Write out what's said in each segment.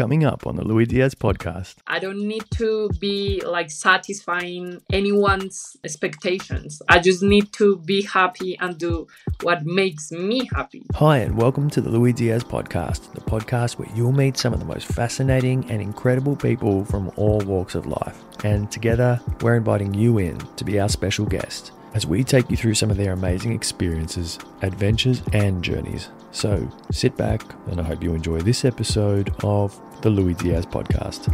coming up on the Luis Diaz podcast. I don't need to be like satisfying anyone's expectations. I just need to be happy and do what makes me happy. Hi, and welcome to the Luis Diaz podcast, the podcast where you'll meet some of the most fascinating and incredible people from all walks of life. And together, we're inviting you in to be our special guest as we take you through some of their amazing experiences, adventures, and journeys. So sit back, and I hope you enjoy this episode of the Luis Diaz podcast.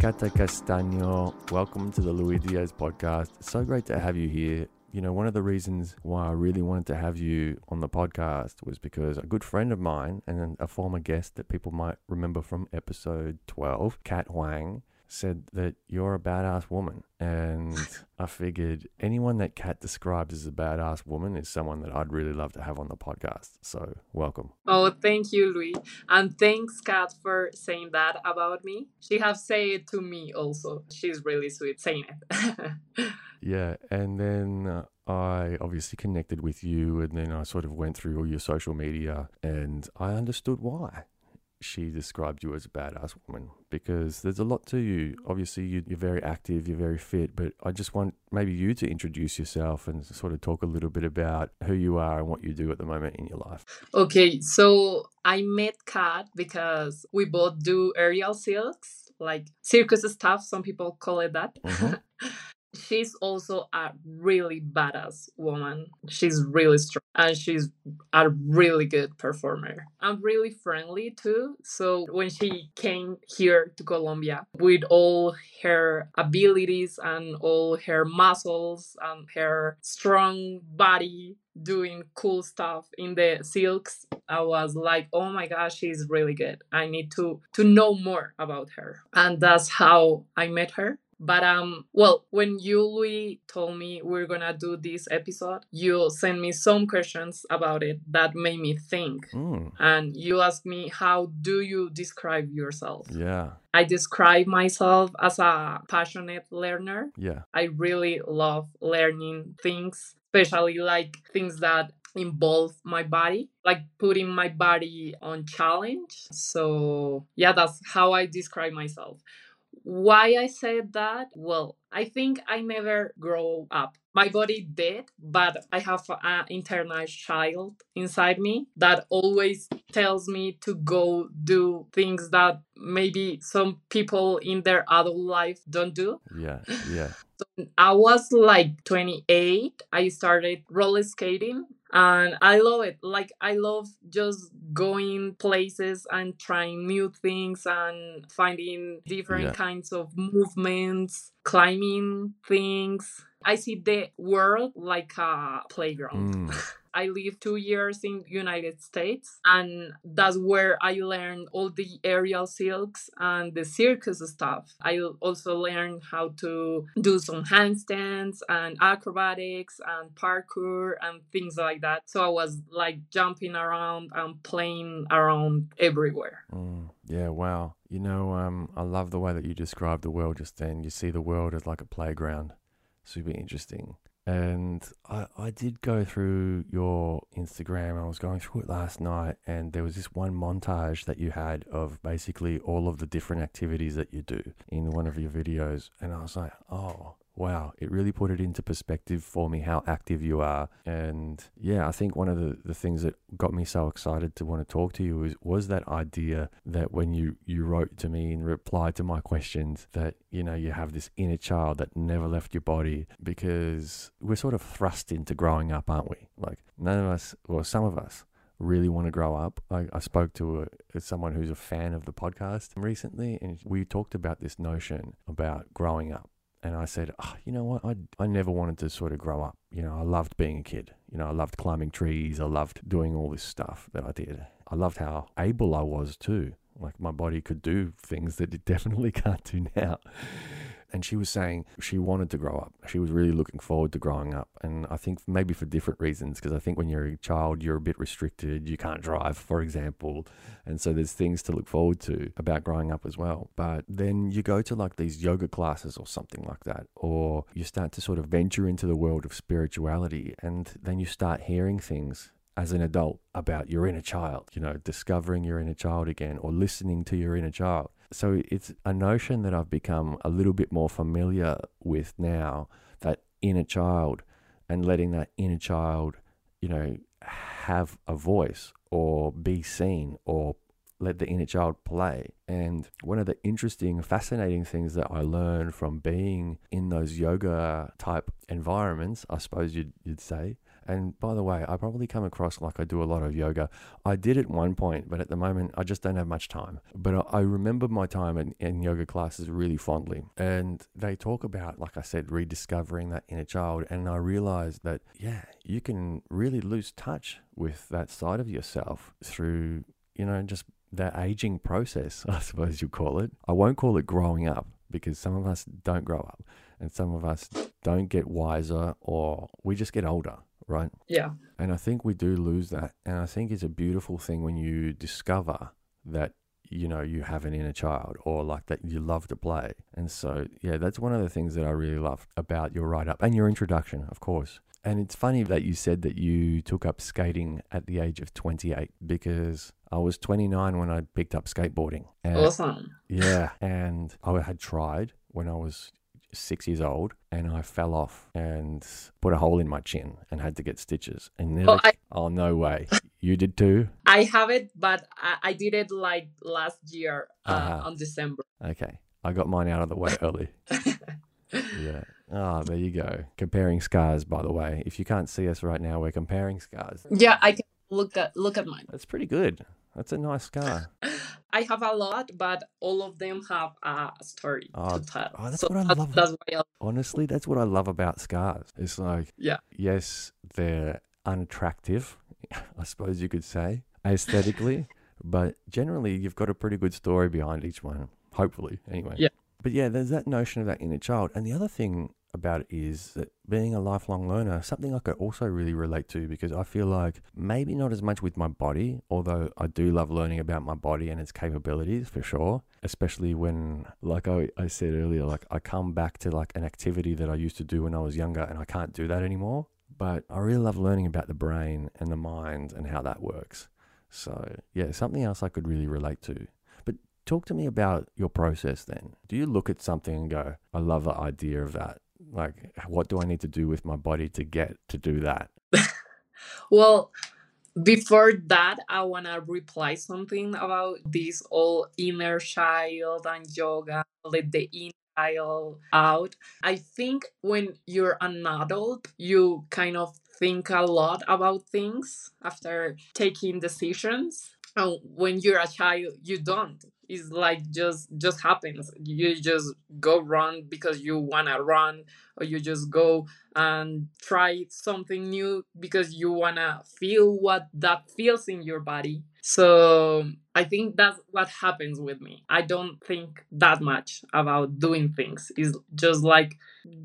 Cata Castaño, welcome to the Luis Diaz podcast. It's so great to have you here. You know, one of the reasons why I really wanted to have you on the podcast was because a good friend of mine and a former guest that people might remember from episode 12, Kat Huang, said that you're a badass woman. And I figured anyone that Kat describes as a badass woman is someone that I'd really love to have on the podcast. So welcome. Oh, thank you, Luis. And thanks, Kat, for saying that about me. She has said it to me also. She's really sweet saying it. Yeah. And then I obviously connected with you, and then I sort of went through all your social media and I understood why she described you as a badass woman, because there's a lot to you. Obviously, you're very active, you're very fit, but I just want maybe you to introduce yourself and sort of talk a little bit about who you are and what you do at the moment in your life. Okay, so I met Kat because we both do aerial silks, like circus stuff, some people call it that. Mm-hmm. She's also a really badass woman. She's really strong and she's a really good performer. I'm really friendly too. So when she came here to Colombia with all her abilities and all her muscles and her strong body doing cool stuff in the silks, I was like, oh my gosh, she's really good. I need to know more about her. And that's how I met her. But well, when you, Luis, told me we're gonna do this episode, you sent me some questions about it that made me think. And you asked me, how do you describe yourself? Yeah. I describe myself as a passionate learner. Yeah. I really love learning things, especially like things that involve my body, like putting my body on challenge. So yeah, that's how I describe myself. Why I said that? Well, I think I never grow up. My body did, but I have an internal child inside me that always tells me to go do things that maybe some people in their adult life don't do. Yeah, yeah. So I was like 28. I started roller skating. And I love it. Like, I love just going places and trying new things and finding different kinds of movements, climbing things. I see the world like a playground. I lived 2 years in United States, and that's where I learned all the aerial silks and the circus stuff. I also learned how to do some handstands and acrobatics and parkour and things like that. So I was like jumping around and playing around everywhere. Yeah, wow. You know, I love the way that you described the world just then. You see the world as like a playground. Super interesting. And I did go through your Instagram. I was going through it last night, and there was this one montage that you had of basically all of the different activities that you do in one of your videos. And I was like, oh, wow, it really put it into perspective for me how active you are. And yeah, I think one of the things that got me so excited to want to talk to you was that idea that when you wrote to me in reply to my questions that, you know, you have this inner child that never left your body, because we're sort of thrust into growing up, aren't we? Like none of us, or some of us, really want to grow up. I spoke to someone who's a fan of the podcast recently, and we talked about this notion about growing up. And I said, oh, you know what, I never wanted to sort of grow up. You know, I loved being a kid. You know, I loved climbing trees. I loved doing all this stuff that I did. I loved how able I was too. Like my body could do things that it definitely can't do now. And she was saying she wanted to grow up. She was really looking forward to growing up. And I think maybe for different reasons, because I think when you're a child, you're a bit restricted. You can't drive, for example. And so there's things to look forward to about growing up as well. But then you go to like these yoga classes or something like that, or you start to sort of venture into the world of spirituality. And then you start hearing things as an adult about your inner child, you know, discovering your inner child again or listening to your inner child. So it's a notion that I've become a little bit more familiar with now, that inner child, and letting that inner child, you know, have a voice or be seen or let the inner child play. And one of the interesting, fascinating things that I learned from being in those yoga type environments, I suppose you'd say, and by the way, I probably come across like I do a lot of yoga. I did at one point, but at the moment, I just don't have much time. But I remember my time in yoga classes really fondly. And they talk about, like I said, rediscovering that inner child. And I realized that, yeah, you can really lose touch with that side of yourself through, you know, just that aging process, I suppose you call it. I won't call it growing up, because some of us don't grow up and some of us don't get wiser, or we just get older. Right? Yeah. And I think we do lose that. And I think it's a beautiful thing when you discover that, you know, you have an inner child, or like that you love to play. And so, yeah, that's one of the things that I really loved about your write-up and your introduction, of course. And it's funny that you said that you took up skating at the age of 28, because I was 29 when I picked up skateboarding. And, awesome. Yeah. And I had tried when I was 6 years old, and I fell off and put a hole in my chin and had to get stitches. And they're oh, no way. You did too? I have it, but I did it like last year on December. Okay. I got mine out of the way early. Yeah. Ah, oh, there you go. Comparing scars, by the way. If you can't see us right now, we're comparing scars. Yeah, I can look at mine. That's pretty good. That's a nice scar. I have a lot, but all of them have a story to tell. Oh, that's what I love. That's why honestly, that's what I love about scars. It's like, yeah, yes, they're unattractive, I suppose you could say, aesthetically, but generally you've got a pretty good story behind each one, hopefully, anyway. Yeah. But yeah, there's that notion of that inner child. And the other thing about it is that being a lifelong learner, something I could also really relate to, because I feel like maybe not as much with my body, although I do love learning about my body and its capabilities for sure, especially when, like I said earlier, like I come back to like an activity that I used to do when I was younger and I can't do that anymore. But I really love learning about the brain and the mind and how that works. So yeah, something else I could really relate to. Talk to me about your process then. Do you look at something and go, I love the idea of that? Like, what do I need to do with my body to get to do that? Well, before that, I want to reply something about this all inner child and yoga, let the inner child out. I think when you're an adult, you kind of think a lot about things after taking decisions. And when you're a child, you don't. It's like just happens. You just go run because you want to run, or you just go and try something new because you want to feel what that feels in your body. So I think that's what happens with me. I don't think that much about doing things. It's just like,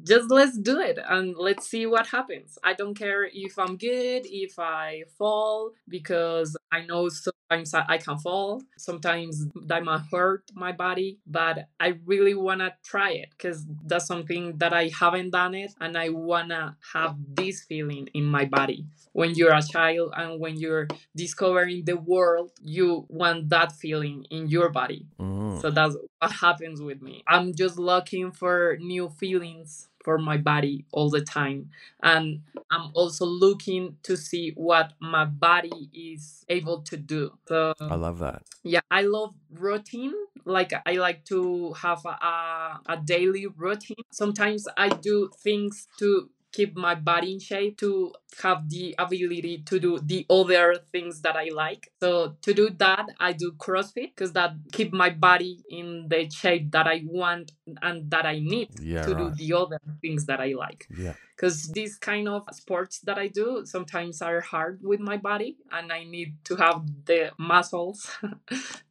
just let's do it and let's see what happens. I don't care if I'm good, if I fall, because I know sometimes I can fall. Sometimes that might hurt my body, but I really want to try it because that's something that I haven't done it. And I want to have this feeling in my body. When you're a child and when you're discovering the world, you want that feeling in your body. Mm. So that's what happens with me. I'm just looking for new feelings for my body all the time. And I'm also looking to see what my body is able to do. So I love that. Yeah, I love routine. Like I like to have a daily routine. Sometimes I do things to keep my body in shape, to have the ability to do the other things that I like. So to do that, I do CrossFit because that keep my body in the shape that I want and that I need to do the other things that I like. Yeah. Because these kind of sports that I do sometimes are hard with my body and I need to have the muscles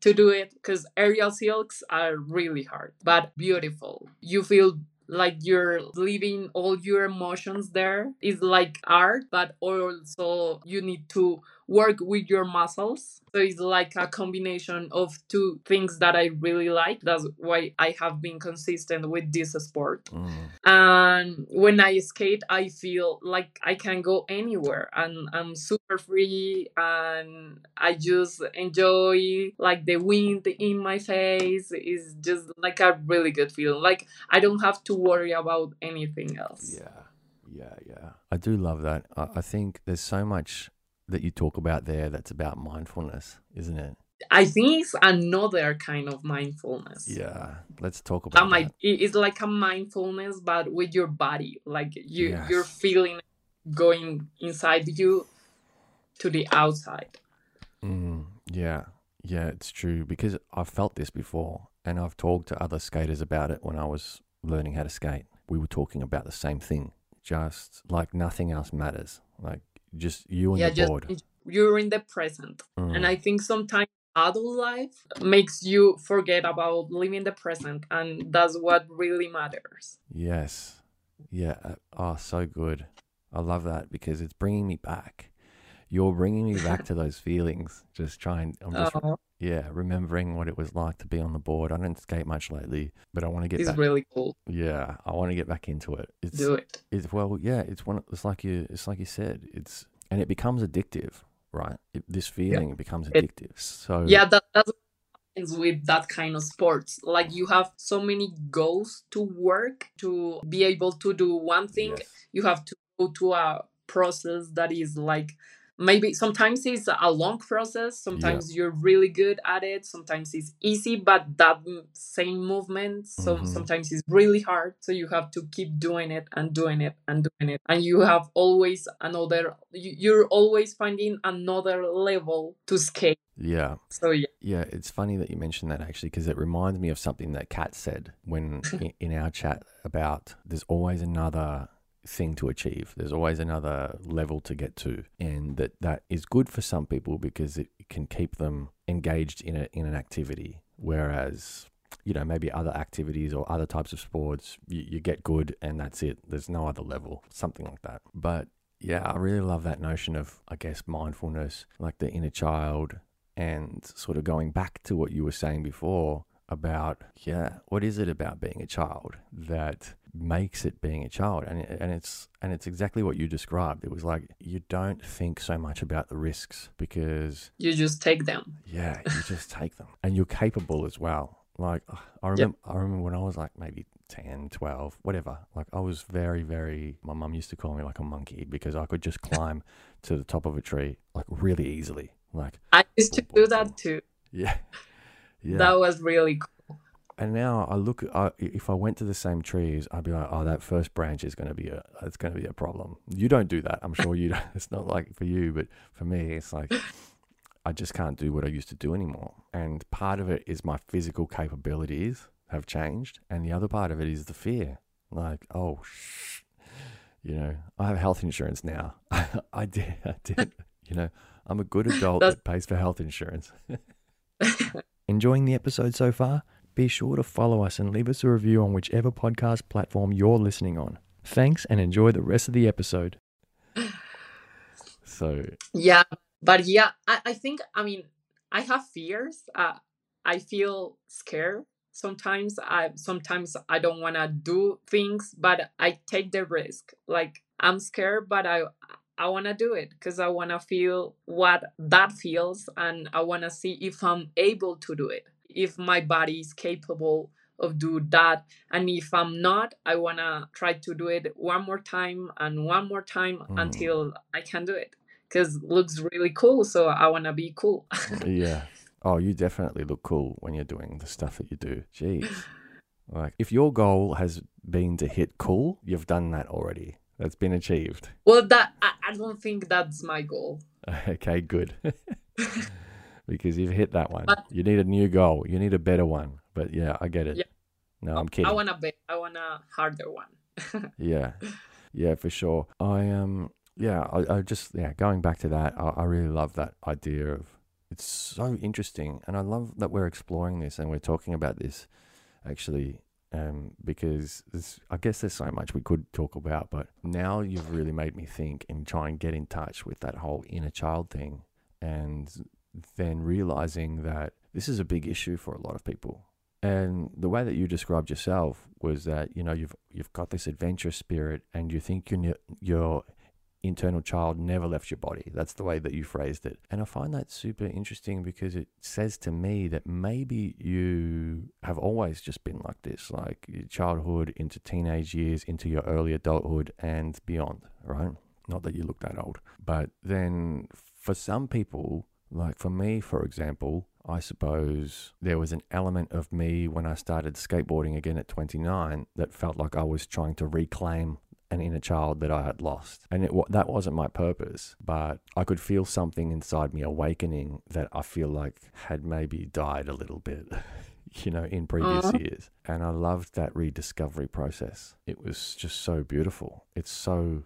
to do it, because aerial silks are really hard, but beautiful. You feel like you're leaving all your emotions there. It's like art, but also you need to work with your muscles. So it's like a combination of two things that I really like. That's why I have been consistent with this sport. And when I skate, I feel like I can go anywhere and I'm super free and I just enjoy like the wind in my face. It's just like a really good feeling. Like I don't have to worry about anything else. Yeah. I do love that. I think there's so much that you talk about there that's about mindfulness, isn't it? I think it's another kind of mindfulness. Yeah, let's talk about that. It's like a mindfulness, but with your body. Like you're feeling going inside you to the outside. Yeah, it's true. Because I've felt this before and I've talked to other skaters about it when I was learning how to skate. We were talking about the same thing. Just like nothing else matters. Like just you and the board. You're in the present. And I think sometimes adult life makes you forget about living the present. And that's what really matters. Yes. Yeah. Oh, so good. I love that because it's bringing me back. You're bringing me back to those feelings. Remembering what it was like to be on the board. I don't skate much lately, but I want to get back. It's really cool. Yeah, I want to get back into it. It's like you said. And it becomes addictive, right? This feeling becomes addictive. That's what happens with that kind of sports. Like you have so many goals to work to be able to do one thing. Yes. You have to go to a process that is like. Maybe sometimes it's a long process. Sometimes you're really good at it. Sometimes it's easy, but that same movement. So sometimes it's really hard. So you have to keep doing it and doing it and doing it. And you have always you're always finding another level to skate. Yeah. So yeah. Yeah, it's funny that you mentioned that actually, because it reminds me of something that Kat said when in our chat about there's always another thing to achieve. There's always another level to get to, and that is good for some people because it can keep them engaged in an activity, whereas maybe other activities or other types of sports you get good and that's it. There's no other level, something like that. But yeah, I really love that notion of, I guess, mindfulness, like the inner child, and sort of going back to what you were saying before about what is it about being a child that makes it being a child, and it's exactly what you described. It was like you don't think so much about the risks because you just take them. Yeah, you just take them, and you're capable as well. Like I remember when I was like maybe 10, 12, whatever. Like I was very, very. My mum used to call me like a monkey because I could just climb to the top of a tree like really easily. Like I used to do that too. Yeah. Yeah. That was really cool. And now I look, if I went to the same trees, I'd be like, oh, that first branch is going to be a problem. You don't do that. I'm sure you don't. It's not like for you, but for me, it's like, I just can't do what I used to do anymore. And part of it is my physical capabilities have changed. And the other part of it is the fear. Like, I have health insurance now. I did. I'm a good adult that pays for health insurance. Enjoying the episode so far? Be sure to follow us and leave us a review on whichever podcast platform you're listening on. Thanks and enjoy the rest of the episode. So. Yeah, but I think, I have fears. I feel scared sometimes. Sometimes I don't want to do things, but I take the risk. Like I'm scared, but I want to do it because I want to feel what that feels, and I want to see if I'm able to do it, if my body is capable of doing that. And if I'm not, I want to try to do it one more time until I can do it, because it looks really cool. So I want to be cool. Yeah. Oh, you definitely look cool when you're doing the stuff that you do. Jeez. Like if your goal has been to hit cool, you've done that already. That's been achieved. Well, I don't think that's my goal. Okay, good. Because you've hit that one. But you need a new goal. You need a better one. But yeah, I get it. Yeah. No, I'm kidding. I want a harder one. Yeah. Yeah, for sure. I going back to that, I really love that idea of, it's so interesting. And I love that we're exploring this and we're talking about this actually. Because I guess there's so much we could talk about, but now you've really made me think and try and get in touch with that whole inner child thing and then realizing that this is a big issue for a lot of people. And the way that you described yourself was that, you know, you've got this adventurous spirit and you think your internal child never left your body. That's the way that you phrased it. And I find that super interesting because it says to me that maybe you have always just been like this, like your childhood into teenage years, into your early adulthood and beyond, right? Not that you look that old. But then for some people, like for me, for example, I suppose there was an element of me when I started skateboarding again at 29 that felt like I was trying to reclaim an inner child that I had lost. And that wasn't my purpose, but I could feel something inside me awakening that I feel like had maybe died a little bit, you know, in previous years. And I loved that rediscovery process. It was just so beautiful. It's so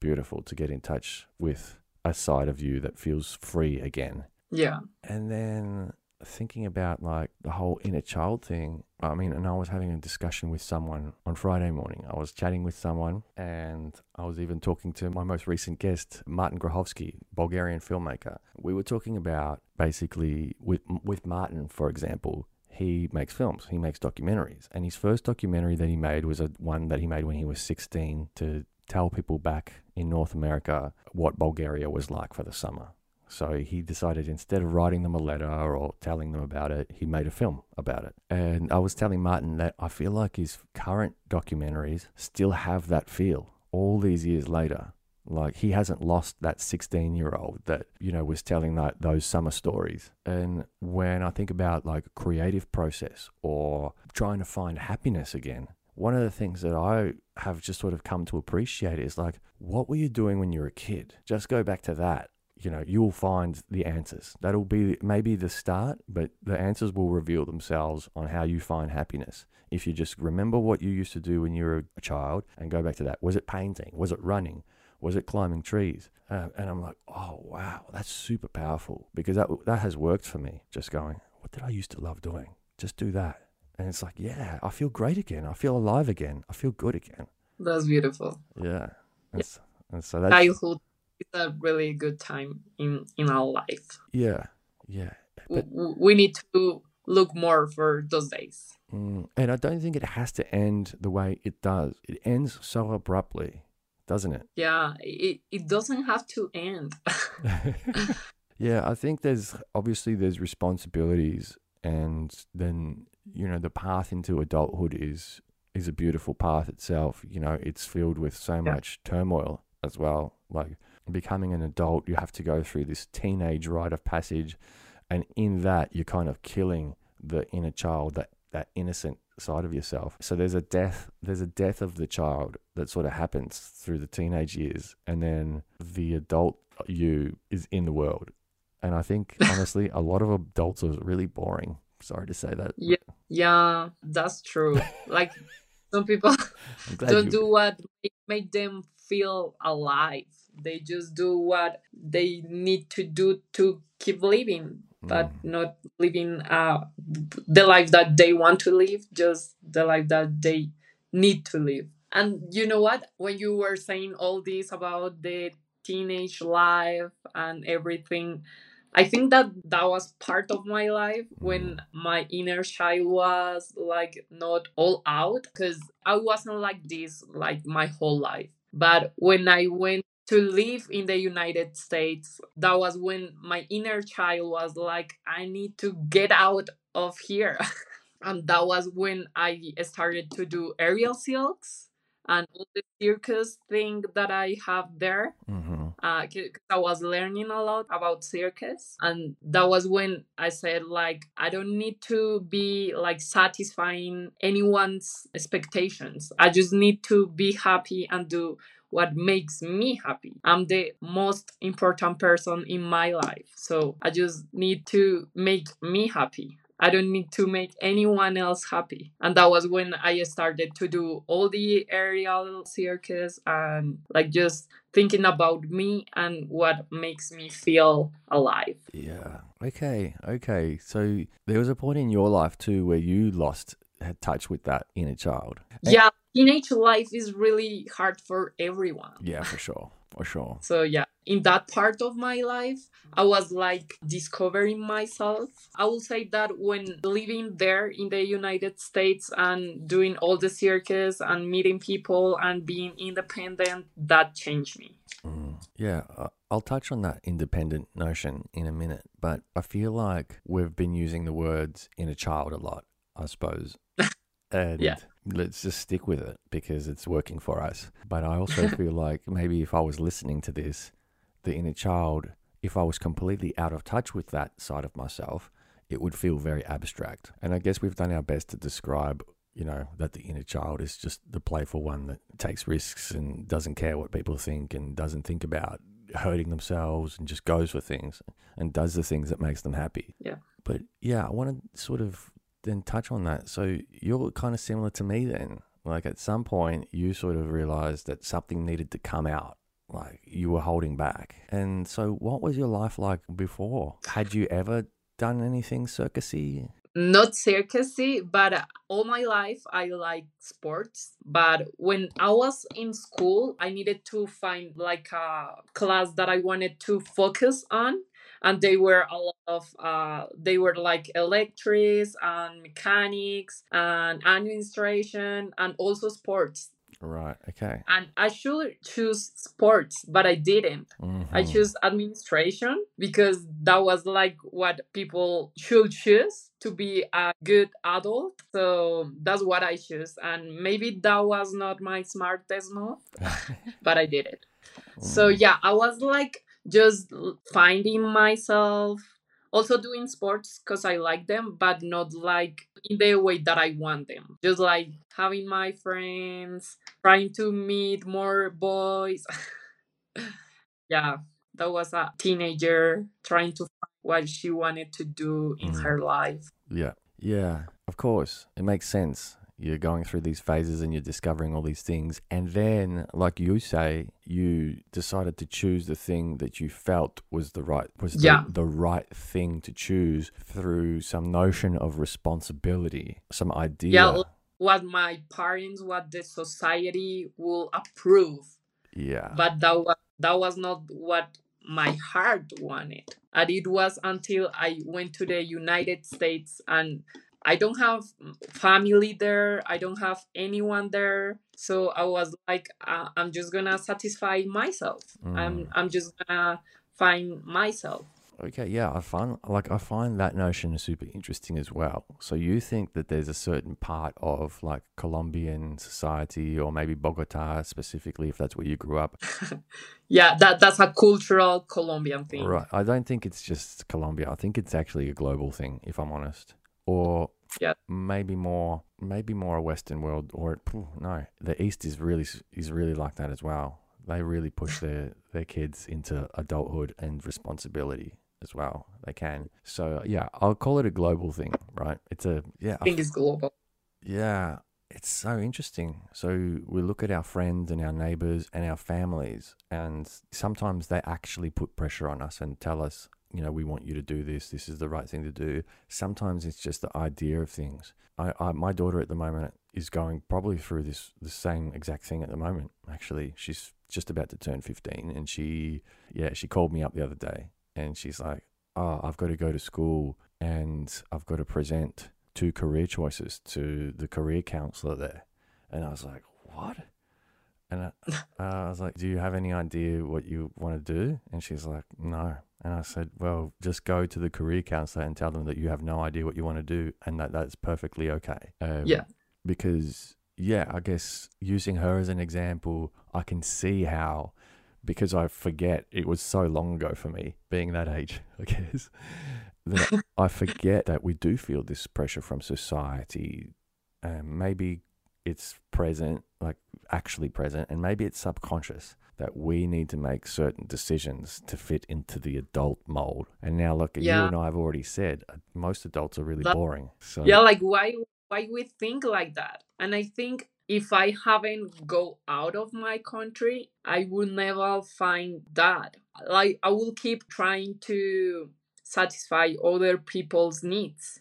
beautiful to get in touch with a side of you that feels free again. Yeah. And then thinking about like the whole inner child thing, I mean, and I was having a discussion with someone on Friday morning. I was chatting with someone and I was even talking to my most recent guest, Martin Grohovski, Bulgarian filmmaker. We were talking about basically with Martin, for example, he makes films, he makes documentaries. And his first documentary that he made was one that he made when he was 16 to tell people back in North America what Bulgaria was like for the summer. So he decided instead of writing them a letter or telling them about it, he made a film about it. And I was telling Martin that I feel like his current documentaries still have that feel all these years later. Like he hasn't lost that 16-year-old that, you know, was telling that those summer stories. And when I think about like a creative process or trying to find happiness again, one of the things that I have just sort of come to appreciate is like, what were you doing when you were a kid? Just go back to that. You know, you'll find the answers. That'll be maybe the start, but the answers will reveal themselves on how you find happiness. If you just remember what you used to do when you were a child and go back to that. Was it painting? Was it running? Was it climbing trees? And I'm like, oh, wow, that's super powerful because that has worked for me. Just going, what did I used to love doing? Just do that. And it's like, yeah, I feel great again. I feel alive again. I feel good again. That's beautiful. Yeah. And so that's... It's a really good time in our life. Yeah, yeah. But we need to look more for those days. And I don't think it has to end the way it does. It ends so abruptly, doesn't it? Yeah, it doesn't have to end. Yeah, I think there's responsibilities, and then, you know, the path into adulthood is a beautiful path itself. You know, it's filled with so much turmoil as well. Like becoming an adult, you have to go through this teenage rite of passage, and in that you're kind of killing the inner child, that innocent side of yourself. So there's a death of the child that sort of happens through the teenage years, and then the adult you is in the world. And I think honestly a lot of adults are really boring. Sorry to say that. Yeah, that's true. Like some people don't do what made them feel alive. They just do what they need to do to keep living, but not living the life that they want to live, just the life that they need to live. And you know what? When you were saying all this about the teenage life and everything, I think that was part of my life when my inner child was like not all out, because I wasn't like this like my whole life. But when I went to live in the United States, that was when my inner child was like, I need to get out of here. And that was when I started to do aerial silks and all the circus thing that I have there. Mm-hmm. I was learning a lot about circus. And that was when I said, like, I don't need to be, like, satisfying anyone's expectations. I just need to be happy and do what makes me happy. I'm the most important person in my life. So I just need to make me happy. I don't need to make anyone else happy. And that was when I started to do all the aerial circus and like just thinking about me and what makes me feel alive. Yeah. Okay. So there was a point in your life too where you lost touch with that inner child. Yeah. Teenage life is really hard for everyone. Yeah, for sure. For sure. So yeah, in that part of my life, I was like discovering myself. I will say that when living there in the United States and doing all the circus and meeting people and being independent, that changed me. Yeah, I'll touch on that independent notion in a minute, but I feel like we've been using the words inner child a lot, I suppose. And yeah, let's just stick with it because it's working for us. But I also feel like maybe if I was listening to this, the inner child, if I was completely out of touch with that side of myself, it would feel very abstract. And I guess we've done our best to describe, you know, that the inner child is just the playful one that takes risks and doesn't care what people think and doesn't think about hurting themselves and just goes for things and does the things that makes them happy. Yeah. But yeah, I want to sort of then touch on that. So you're kind of similar to me then. Like at some point you sort of realized that something needed to come out, like you were holding back. And so what was your life like before? Had you ever done anything circusy? Not circusy, but all my life I like sports. But when I was in school, I needed to find like a class that I wanted to focus on. And they were a lot of, they were like electrics and mechanics and administration and also sports. Right. Okay. And I should choose sports, but I didn't. Mm-hmm. I chose administration because that was like what people should choose to be a good adult. So that's what I chose. And maybe that was not my smartest move, but I did it. So yeah, I was like just finding myself, also doing sports because I like them, but not like in the way that I want them. Just like having my friends, trying to meet more boys. Yeah, that was a teenager trying to find what she wanted to do in her life. Yeah, yeah, of course. It makes sense. You're going through these phases and you're discovering all these things. And then, like you say, you decided to choose the thing that you felt was the right, the right thing to choose through some notion of responsibility, some idea. Yeah, what my parents, what the society will approve. Yeah. But that was not what my heart wanted. And it was until I went to the United States and I don't have family there. I don't have anyone there. So I was like, I'm just going to satisfy myself. I'm just going to find myself. Okay, yeah, I find that notion super interesting as well. So you think that there's a certain part of like Colombian society or maybe Bogota specifically, if that's where you grew up. Yeah, that's a cultural Colombian thing. Right. I don't think it's just Colombia. I think it's actually a global thing, if I'm honest. Or yeah, maybe more a Western world, or no, the East is really like that as well. They really push their kids into adulthood and responsibility as well. They can. So yeah, I'll call it a global thing, right? I think it's global. Yeah, it's so interesting. So we look at our friends and our neighbors and our families, and sometimes they actually put pressure on us and tell us, you know, we want you to do this. This is the right thing to do. Sometimes it's just the idea of things. My daughter at the moment is going probably through the same exact thing at the moment. Actually, she's just about to turn 15, and she called me up the other day, and she's like, "Oh, I've got to go to school, and I've got to present 2 career choices to the career counselor there," and I was like, "What?" And I was like, "Do you have any idea what you want to do?" And she's like, "No." And I said, "Well, just go to the career counselor and tell them that you have no idea what you want to do and that's perfectly okay." Because, yeah, I guess using her as an example, I can see how, because I forget, it was so long ago for me being that age, I guess, that I forget that we do feel this pressure from society. Maybe it's present, like actually present, and maybe it's subconscious, that we need to make certain decisions to fit into the adult mold. And now look, you and I have already said, most adults are really boring. So yeah, like why we think like that? And I think if I haven't go out of my country, I will never find that. Like I will keep trying to satisfy other people's needs.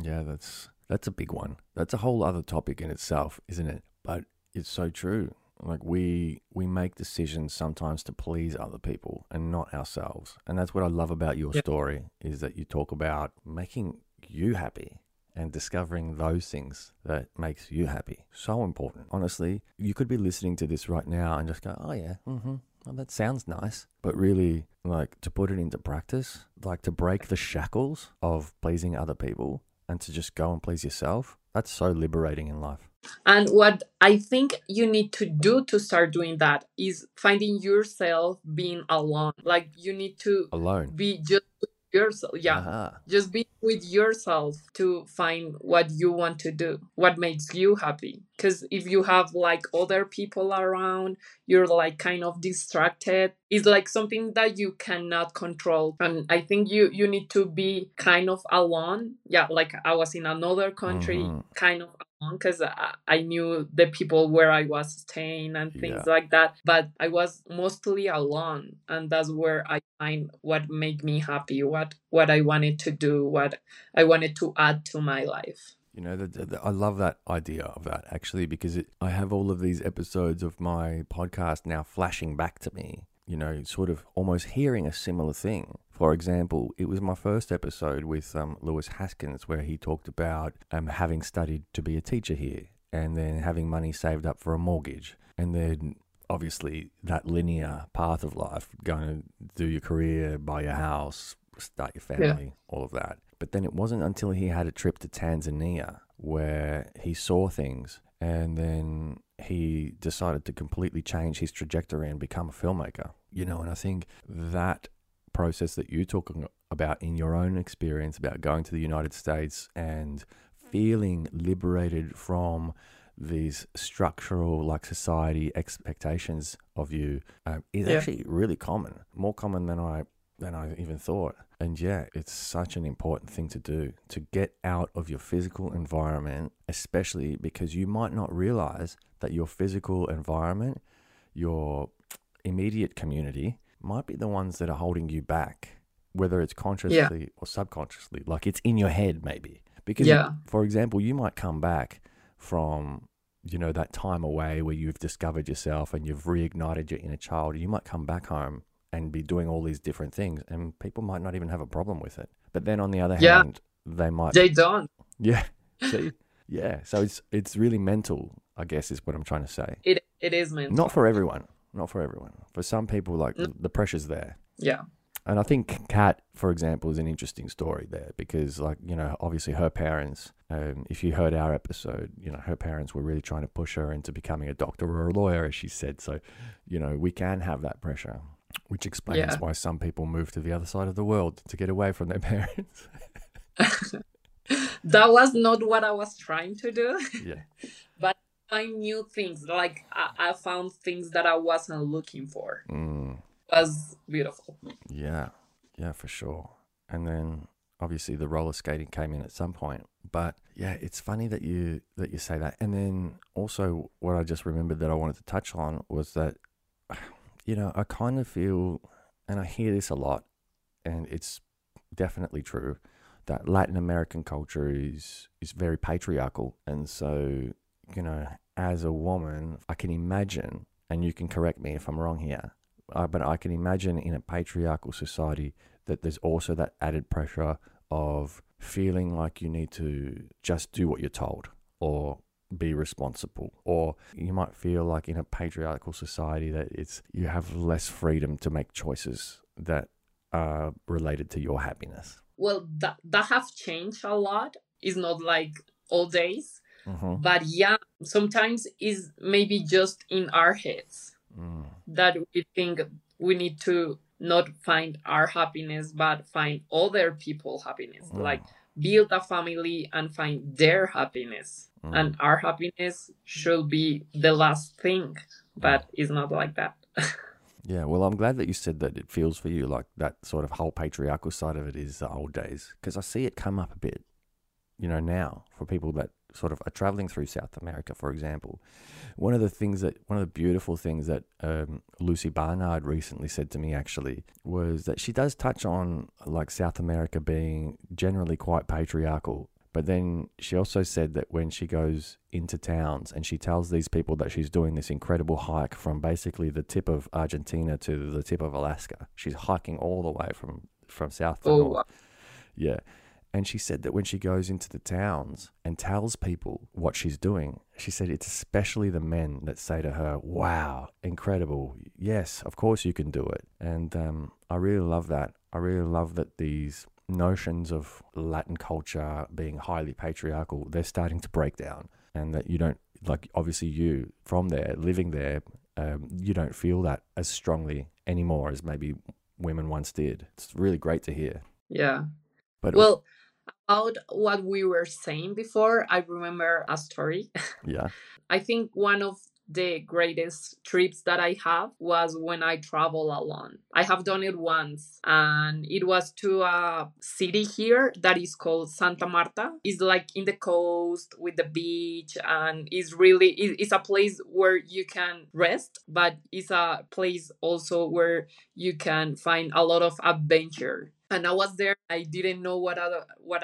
Yeah, that's a big one. That's a whole other topic in itself, isn't it? But it's so true. Like we make decisions sometimes to please other people and not ourselves. And that's what I love about your story, is that you talk about making you happy and discovering those things that makes you happy. So important. Honestly, you could be listening to this right now and just go, oh yeah, mm-hmm. Well, that sounds nice, but really, like, to put it into practice, like to break the shackles of pleasing other people and to just go and please yourself, that's so liberating in life. And what I think you need to do to start doing that is finding yourself being alone. Like, you need to be just with yourself. Yeah. Uh-huh. Just be with yourself to find what you want to do, what makes you happy. Because if you have like other people around, you're like kind of distracted. It's like something that you cannot control. And I think you need to be kind of alone. Yeah, like I was in another country, kind of alone, because I knew the people where I was staying and things like that. But I was mostly alone. And that's where I find what made me happy, what I wanted to do, what I wanted to add to my life. You know, I love that idea of that, actually, because I have all of these episodes of my podcast now flashing back to me, you know, sort of almost hearing a similar thing. For example, it was my first episode with Lewis Haskins, where he talked about having studied to be a teacher here and then having money saved up for a mortgage. And then obviously that linear path of life, going to do your career, buy your house, start your family, all of that. But then it wasn't until he had a trip to Tanzania where he saw things, and then he decided to completely change his trajectory and become a filmmaker. You know, and I think that process that you're talking about in your own experience about going to the United States and feeling liberated from these structural, like, society expectations of you is actually really common, more common than I even thought. And yeah, it's such an important thing to do, to get out of your physical environment, especially because you might not realize that your physical environment, your immediate community, might be the ones that are holding you back, whether it's consciously or subconsciously. Like, it's in your head maybe. Because, for example, you might come back from, you know, that time away where you've discovered yourself and you've reignited your inner child. You might come back home and be doing all these different things, and people might not even have a problem with it. But then on the other hand, they don't. Yeah. See? Yeah. So it's really mental, I guess, is what I'm trying to say. It is mental. Not for everyone. Not for everyone. For some people, like, the pressure's there. Yeah. And I think Kat, for example, is an interesting story there, because, like, you know, obviously her parents, if you heard our episode, you know, her parents were really trying to push her into becoming a doctor or a lawyer, as she said. So, you know, we can have that pressure, which explains why some people move to the other side of the world to get away from their parents. That was not what I was trying to do. Yeah. But I knew things, like I found things that I wasn't looking for. It was beautiful. Yeah. Yeah, for sure. And then obviously the roller skating came in at some point. But yeah, it's funny that you say that. And then also what I just remembered that I wanted to touch on was that, you know, I kind of feel, and I hear this a lot, and it's definitely true, that Latin American culture is very patriarchal. And so, you know, as a woman, I can imagine, and you can correct me if I'm wrong here, but I can imagine in a patriarchal society that there's also that added pressure of feeling like you need to just do what you're told or be responsible, or you might feel like in a patriarchal society that you have less freedom to make choices that are related to your happiness. Well, that have changed a lot. It's not like old days, but yeah, sometimes is maybe just in our heads that we think we need to not find our happiness but find other people's happiness, like build a family and find their happiness. And our happiness should be the last thing, but it's not like that. Yeah, well, I'm glad that you said that it feels for you like that sort of whole patriarchal side of it is the old days, because I see it come up a bit, you know, now for people that sort of are traveling through South America, for example. One of the beautiful things that Lucy Barnard recently said to me, actually, was that she does touch on, like, South America being generally quite patriarchal, But then she also said that when she goes into towns and she tells these people that she's doing this incredible hike from basically the tip of Argentina to the tip of Alaska, she's hiking all the way from south to north. Yeah. And she said that when she goes into the towns and tells people what she's doing, she said it's especially the men that say to her, wow, incredible. Yes, of course you can do it. And I really love that. I really love that these notions of Latin culture being highly patriarchal, they're starting to break down. And that you don't, like, obviously you from there, living there, you don't feel that as strongly anymore as maybe women once did. It's really great to hear. Yeah. But well, about what we were saying before, I remember a story. Yeah. I think one of the greatest trips that I have was when I travel alone. I have done it once, and it was to a city here that is called Santa Marta. It's like in the coast with the beach, and it's really, it's a place where you can rest, but it's a place also where you can find a lot of adventure. And I was there. I didn't know what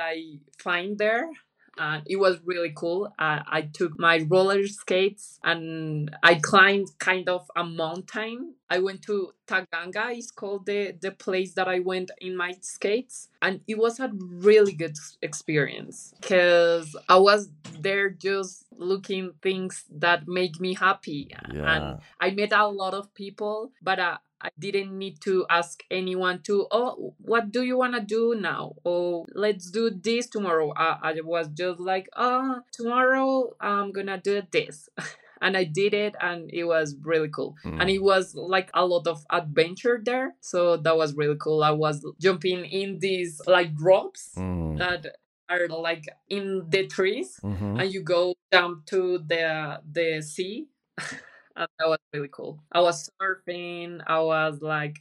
I find there. And it was really cool. I took my roller skates and I climbed kind of a mountain. I went to Taganga. It's called the place that I went in my skates. And it was a really good experience because I was there just looking things that make me happy. Yeah. And I met a lot of people, but I didn't need to ask anyone to, oh, what do you want to do now? Oh, let's do this tomorrow. I was just like, oh, tomorrow I'm going to do this. And I did it, and it was really cool. Mm. And it was like a lot of adventure there. So that was really cool. I was jumping in these like ropes that are like in the trees, and you go down to the sea. And that was really cool. I was surfing. I was like,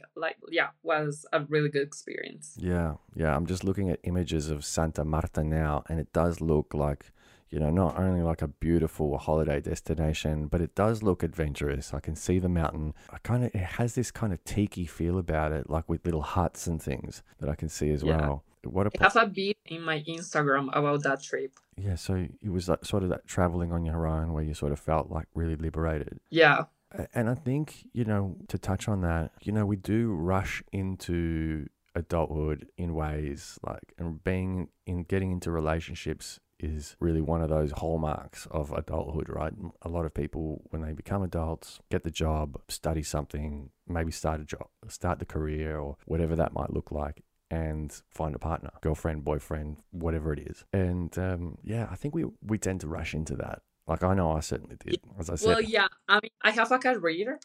yeah, was a really good experience. Yeah, yeah. I'm just looking at images of Santa Marta now, and it does look like, you know, not only like a beautiful holiday destination, but it does look adventurous. I can see the mountain. It has this kind of tiki feel about it, like with little huts and things that I can see as well. I have a bit in my Instagram about that trip. Yeah, so it was like sort of that traveling on your own where you sort of felt like really liberated. Yeah. And I think, you know, to touch on that, you know, we do rush into adulthood in ways like, and getting into relationships is really one of those hallmarks of adulthood, right? A lot of people, when they become adults, get the job, study something, maybe start a job, start the career or whatever that might look like, and find a partner, girlfriend, boyfriend, whatever it is. And yeah, I think we tend to rush into that. Like, I know I certainly did, as I said. Well, yeah, I mean, I have a career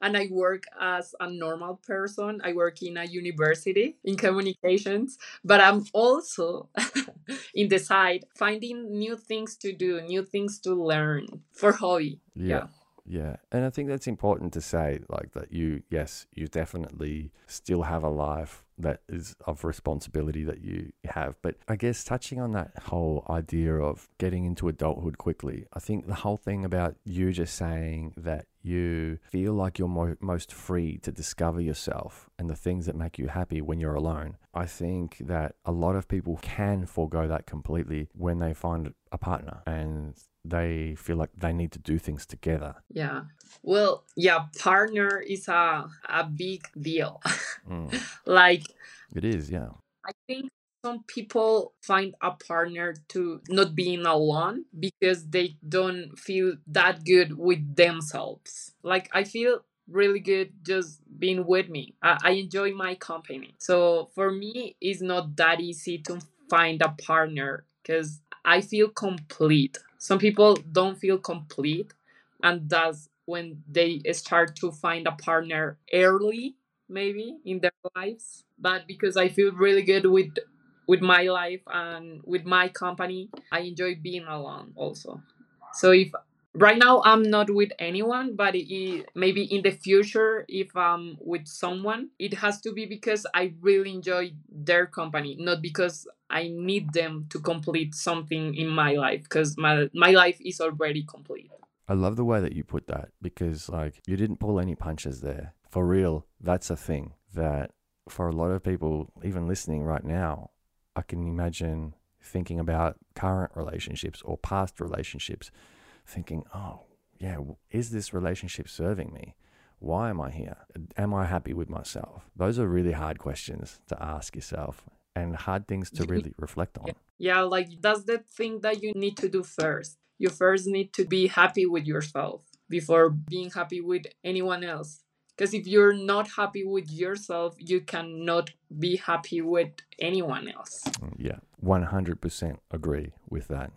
and I work as a normal person. I work in a university in communications, but I'm also in the side finding new things to do, new things to learn for hobby. Yeah. And I think that's important to say, like, that you definitely still have a life that is of responsibility that you have. But I guess touching on that whole idea of getting into adulthood quickly, I think the whole thing about you just saying that you feel like you're most free to discover yourself and the things that make you happy when you're alone. I think that a lot of people can forego that completely when they find a partner and they feel like they need to do things together. Yeah. Well, yeah, partner is a big deal. Like, it is, yeah. I think some people find a partner to not being alone because they don't feel that good with themselves. Like, I feel really good just being with me. I enjoy my company. So for me, it's not that easy to find a partner because I feel complete. Some people don't feel complete, and that's when they start to find a partner early, maybe, in their lives. But because I feel really good with my life and with my company, I enjoy being alone also. So if right now I'm not with anyone, but maybe in the future, if I'm with someone, it has to be because I really enjoy their company, not because I need them to complete something in my life, because my life is already complete. I love the way that you put that, because like, you didn't pull any punches there. For real, that's a thing that for a lot of people, even listening right now, I can imagine thinking about current relationships or past relationships, thinking, oh, yeah, is this relationship serving me? Why am I here? Am I happy with myself? Those are really hard questions to ask yourself and hard things to really reflect on. Yeah, like that's the thing that you need to do first. You first need to be happy with yourself before being happy with anyone else. Because if you're not happy with yourself, you cannot be happy with anyone else. Yeah, 100% agree with that.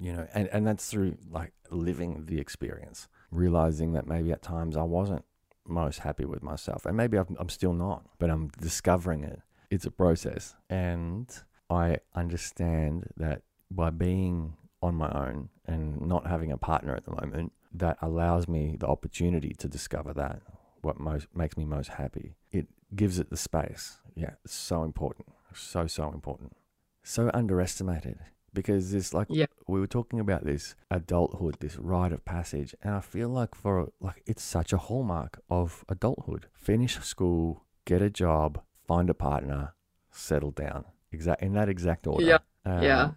You know, and that's through like living the experience, realizing that maybe at times I wasn't most happy with myself, and maybe I'm still not, but I'm discovering it. It's a process. And I understand that by being on my own and not having a partner at the moment, that allows me the opportunity to discover that, what most makes me most happy. It gives it the space. Yeah, it's so important. So important. So underestimated, because it's like, yeah, we were talking about this adulthood, this rite of passage. And I feel like it's such a hallmark of adulthood. Finish school, get a job, find a partner, settle down. In that exact order. Yeah.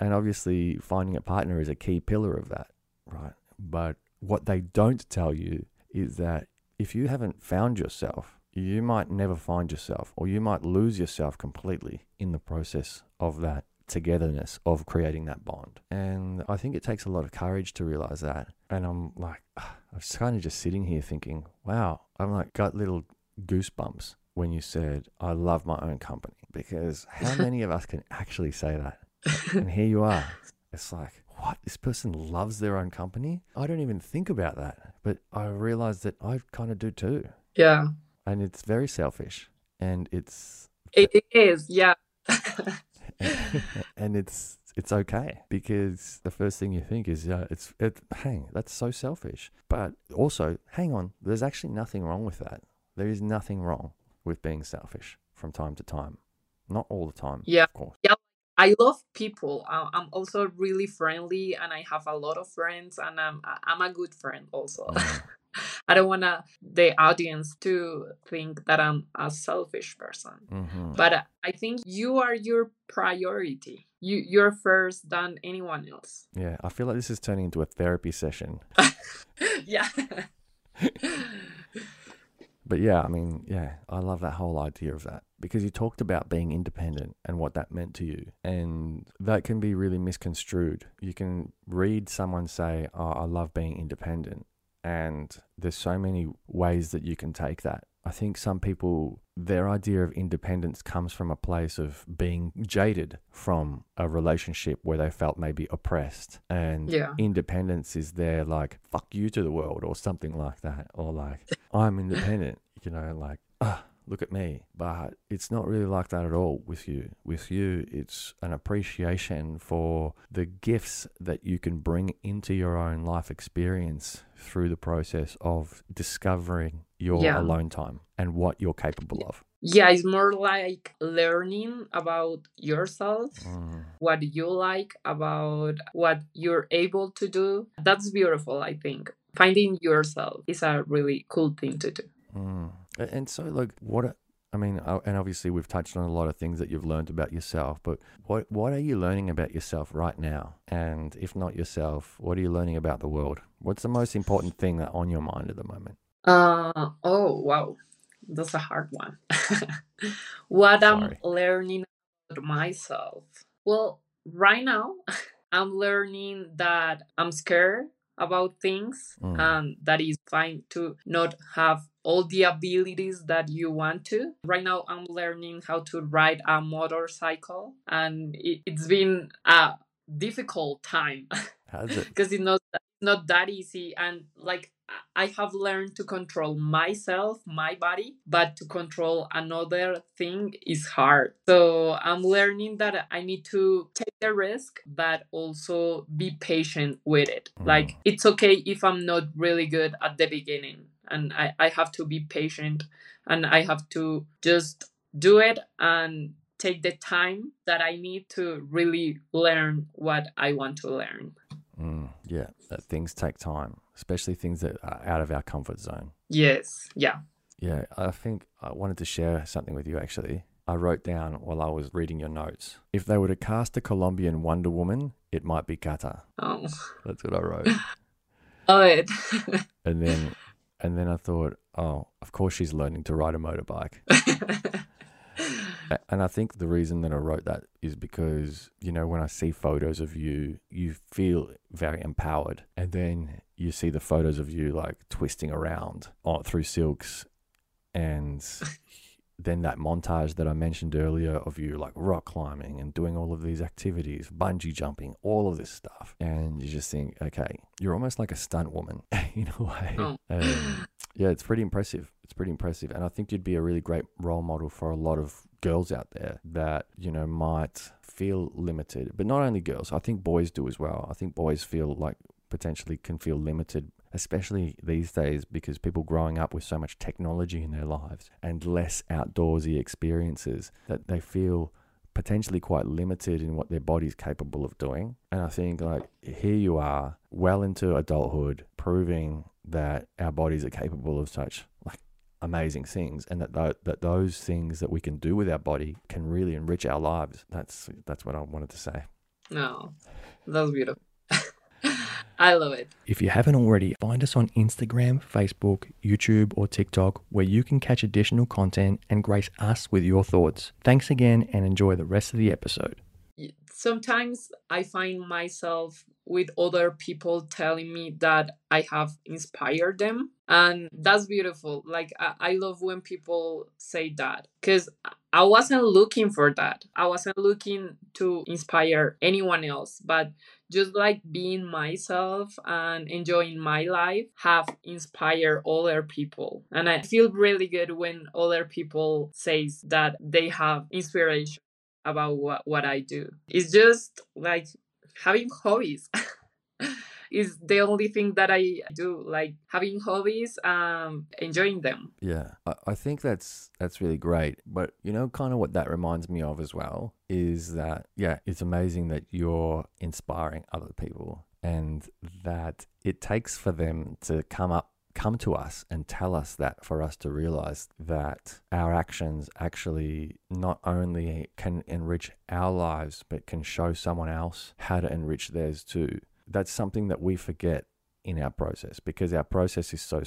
And obviously finding a partner is a key pillar of that, right? But what they don't tell you is that if you haven't found yourself, you might never find yourself, or you might lose yourself completely in the process of that togetherness, of creating that bond. And I think it takes a lot of courage to realize that. And I'm like, I'm kind of just sitting here thinking, wow, I'm like got little goosebumps when you said, I love my own company, because how many of us can actually say that? And here you are. It's like, what? This person loves their own company? I don't even think about that, but I realize that I kind of do too. Yeah. And it's very selfish, and it is. Yeah. And it's okay, because the first thing you think is, that's so selfish. But also, hang on, there's actually nothing wrong with that. There is nothing wrong with being selfish from time to time. Not all the time. Yeah. Of course. Yeah. I love people. I'm also really friendly, and I have a lot of friends, and I'm a good friend also. I don't want the audience to think that I'm a selfish person. Mm-hmm. But I think you are your priority. You're first than anyone else. Yeah, I feel like this is turning into a therapy session. Yeah. But yeah, I mean, yeah, I love that whole idea of that, because you talked about being independent and what that meant to you. And that can be really misconstrued. You can read someone say, oh, I love being independent. And there's so many ways that you can take that. I think some people, their idea of independence comes from a place of being jaded from a relationship where they felt maybe oppressed. And independence is there like, fuck you to the world, or something like that. Or like, I'm independent, you know, like, look at me. But it's not really like that at all with you. With you, it's an appreciation for the gifts that you can bring into your own life experience through the process of discovering your alone time and what you're capable of. Yeah, it's more like learning about yourself, what you like, about what you're able to do. That's beautiful, I think. Finding yourself is a really cool thing to do. Mm. And so, like, and obviously we've touched on a lot of things that you've learned about yourself, but what are you learning about yourself right now? And if not yourself, what are you learning about the world? What's the most important thing that's on your mind at the moment? Oh, wow. That's a hard one. I'm learning about myself. Well, right now, I'm learning that I'm scared about things, and that is fine to not have all the abilities that you want to. Right now, I'm learning how to ride a motorcycle, and it's been a difficult time. Has it? Because it's not that easy. And like, I have learned to control myself, my body, but to control another thing is hard. So I'm learning that I need to take the risk, but also be patient with it. Like, it's okay if I'm not really good at the beginning, and I have to be patient, and I have to just do it and take the time that I need to really learn what I want to learn. Yeah, things take time, especially things that are out of our comfort zone. Yes, yeah. Yeah, I think I wanted to share something with you, actually. I wrote down while I was reading your notes. If they were to cast a Colombian Wonder Woman, it might be Cata. Oh. That's what I wrote. Oh, it. And then I thought, oh, of course she's learning to ride a motorbike. And I think the reason that I wrote that is because, you know, when I see photos of you, you feel very empowered. And then you see the photos of you like twisting around through silks, and then that montage that I mentioned earlier of you like rock climbing and doing all of these activities, bungee jumping, all of this stuff. And you just think, okay, you're almost like a stunt woman in a way. Oh. Yeah, it's pretty impressive. It's pretty impressive. And I think you'd be a really great role model for a lot of girls out there that, you know, might feel limited. But not only girls, I think boys do as well. I think boys feel like potentially can feel limited, especially these days, because people growing up with so much technology in their lives and less outdoorsy experiences that they feel potentially quite limited in what their body's capable of doing. And I think like here you are, well into adulthood, proving that our bodies are capable of such like amazing things, and that those things that we can do with our body can really enrich our lives. That's what I wanted to say. No, that was beautiful. I love it. If you haven't already, find us on Instagram, Facebook, YouTube, or TikTok, where you can catch additional content and grace us with your thoughts. Thanks again, and enjoy the rest of the episode. Sometimes I find myself with other people telling me that I have inspired them. And that's beautiful. Like, I love when people say that, because I wasn't looking for that. I wasn't looking to inspire anyone else, but just like being myself and enjoying my life have inspired other people. And I feel really good when other people say that they have inspiration about what I do. It's just like having hobbies is the only thing that I do, like having hobbies, enjoying them. Yeah, I think that's really great. But you know, kind of what that reminds me of as well is that, yeah, it's amazing that you're inspiring other people, and that it takes for them to come to us and tell us that, for us to realize that our actions actually not only can enrich our lives, but can show someone else how to enrich theirs too. That's something that we forget in our process, because our process is so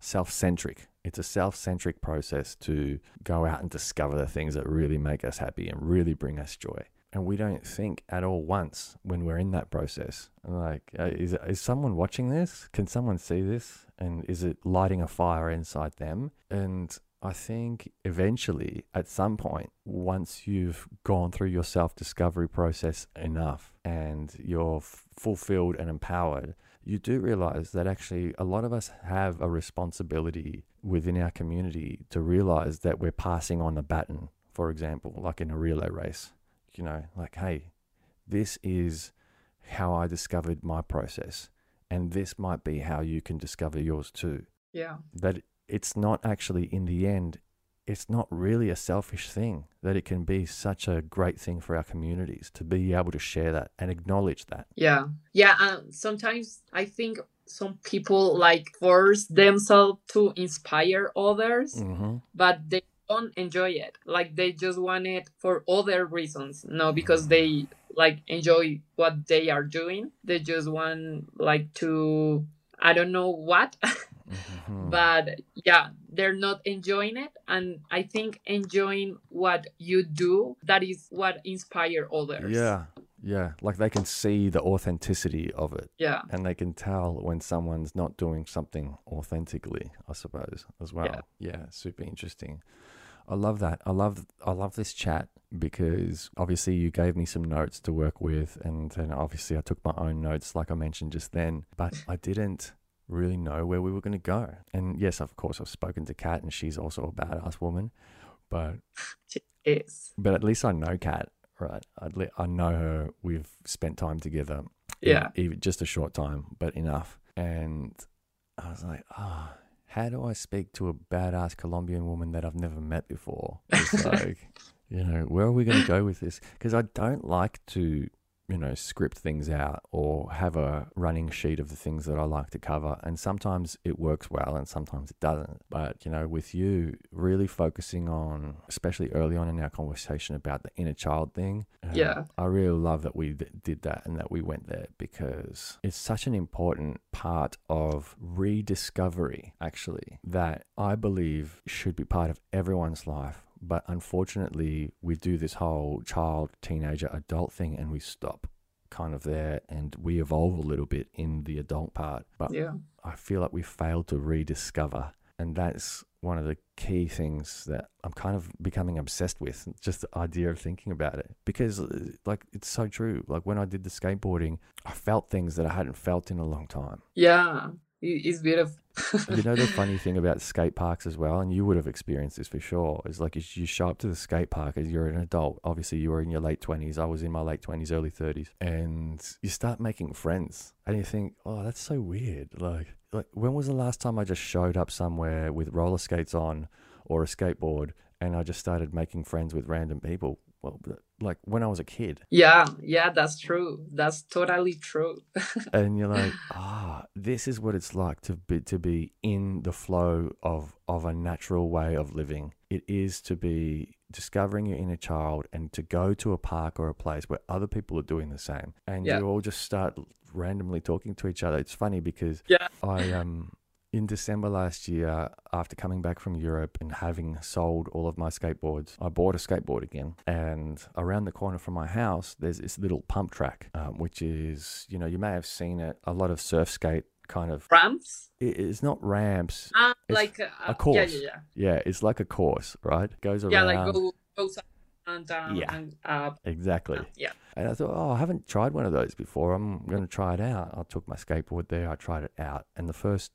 self-centric. It's a self-centric process to go out and discover the things that really make us happy and really bring us joy. And we don't think at all once when we're in that process. Like, is someone watching this? Can someone see this? And is it lighting a fire inside them? And I think eventually, at some point, once you've gone through your self-discovery process enough and you're fulfilled and empowered, you do realize that actually a lot of us have a responsibility within our community to realize that we're passing on the baton, for example, like in a relay race. You know, like, hey, this is how I discovered my process, and this might be how you can discover yours too. Yeah. That it's not actually, in the end, it's not really a selfish thing, that it can be such a great thing for our communities to be able to share that and acknowledge that. Yeah. Yeah. Sometimes I think some people like force themselves to inspire others, mm-hmm. but they don't enjoy it. Like, they just want it for other reasons. No, because they like enjoy what they are doing. They just want like to, I don't know what, mm-hmm. but yeah, they're not enjoying it. And I think enjoying what you do, that is what inspires others. Yeah. Yeah. Like, they can see the authenticity of it. Yeah. And they can tell when someone's not doing something authentically, I suppose, as well. Yeah. Super interesting. I love that. I love this chat, because obviously you gave me some notes to work with, and obviously I took my own notes, like I mentioned just then, but I didn't really know where we were going to go. And yes, of course, I've spoken to Kat, and she's also a badass woman, but she is. But at least I know Kat, right? I know her. We've spent time together. Yeah. Even just a short time, but enough. And I was like, ah. How do I speak to a badass Colombian woman that I've never met before? It's like, you know, where are we going to go with this? Because I don't like to you know, script things out or have a running sheet of the things that I like to cover. And sometimes it works well and sometimes it doesn't. But, you know, with you really focusing on, especially early on in our conversation about the inner child thing. Yeah. I really love that we did that and that we went there, because it's such an important part of rediscovery, actually, that I believe should be part of everyone's life. But unfortunately, we do this whole child, teenager, adult thing, and we stop kind of there, and we evolve a little bit in the adult part. But yeah. I feel like we failed to rediscover. And that's one of the key things that I'm kind of becoming obsessed with, just the idea of thinking about it. Because, like, it's so true. Like, when I did the skateboarding, I felt things that I hadn't felt in a long time. Yeah. It's beautiful. You know, the funny thing about skate parks as well, and you would have experienced this for sure, is like you show up to the skate park as you're an adult. Obviously, you were in your late 20s. I was in my late 20s, early 30s. And you start making friends. And you think, oh, that's so weird. Like when was the last time I just showed up somewhere with roller skates on or a skateboard and I just started making friends with random people? Well, like when I was a kid. Yeah, that's true. That's totally true. And you're like, this is what it's like to be in the flow of a natural way of living. It is to be discovering your inner child and to go to a park or a place where other people are doing the same. And you all just start randomly talking to each other. It's funny because I in December last year, after coming back from Europe and having sold all of my skateboards, I bought a skateboard again. And around the corner from my house, there's this little pump track, which is, you know, you may have seen it, a lot of surf skate kind of ramps. It's not ramps. It's like a course. Yeah, it's like a course, right? It goes around. Yeah, like goes up and down. Yeah, and up. Exactly. Yeah. And I thought, I haven't tried one of those before. I'm going to try it out. I took my skateboard there. I tried it out. And the first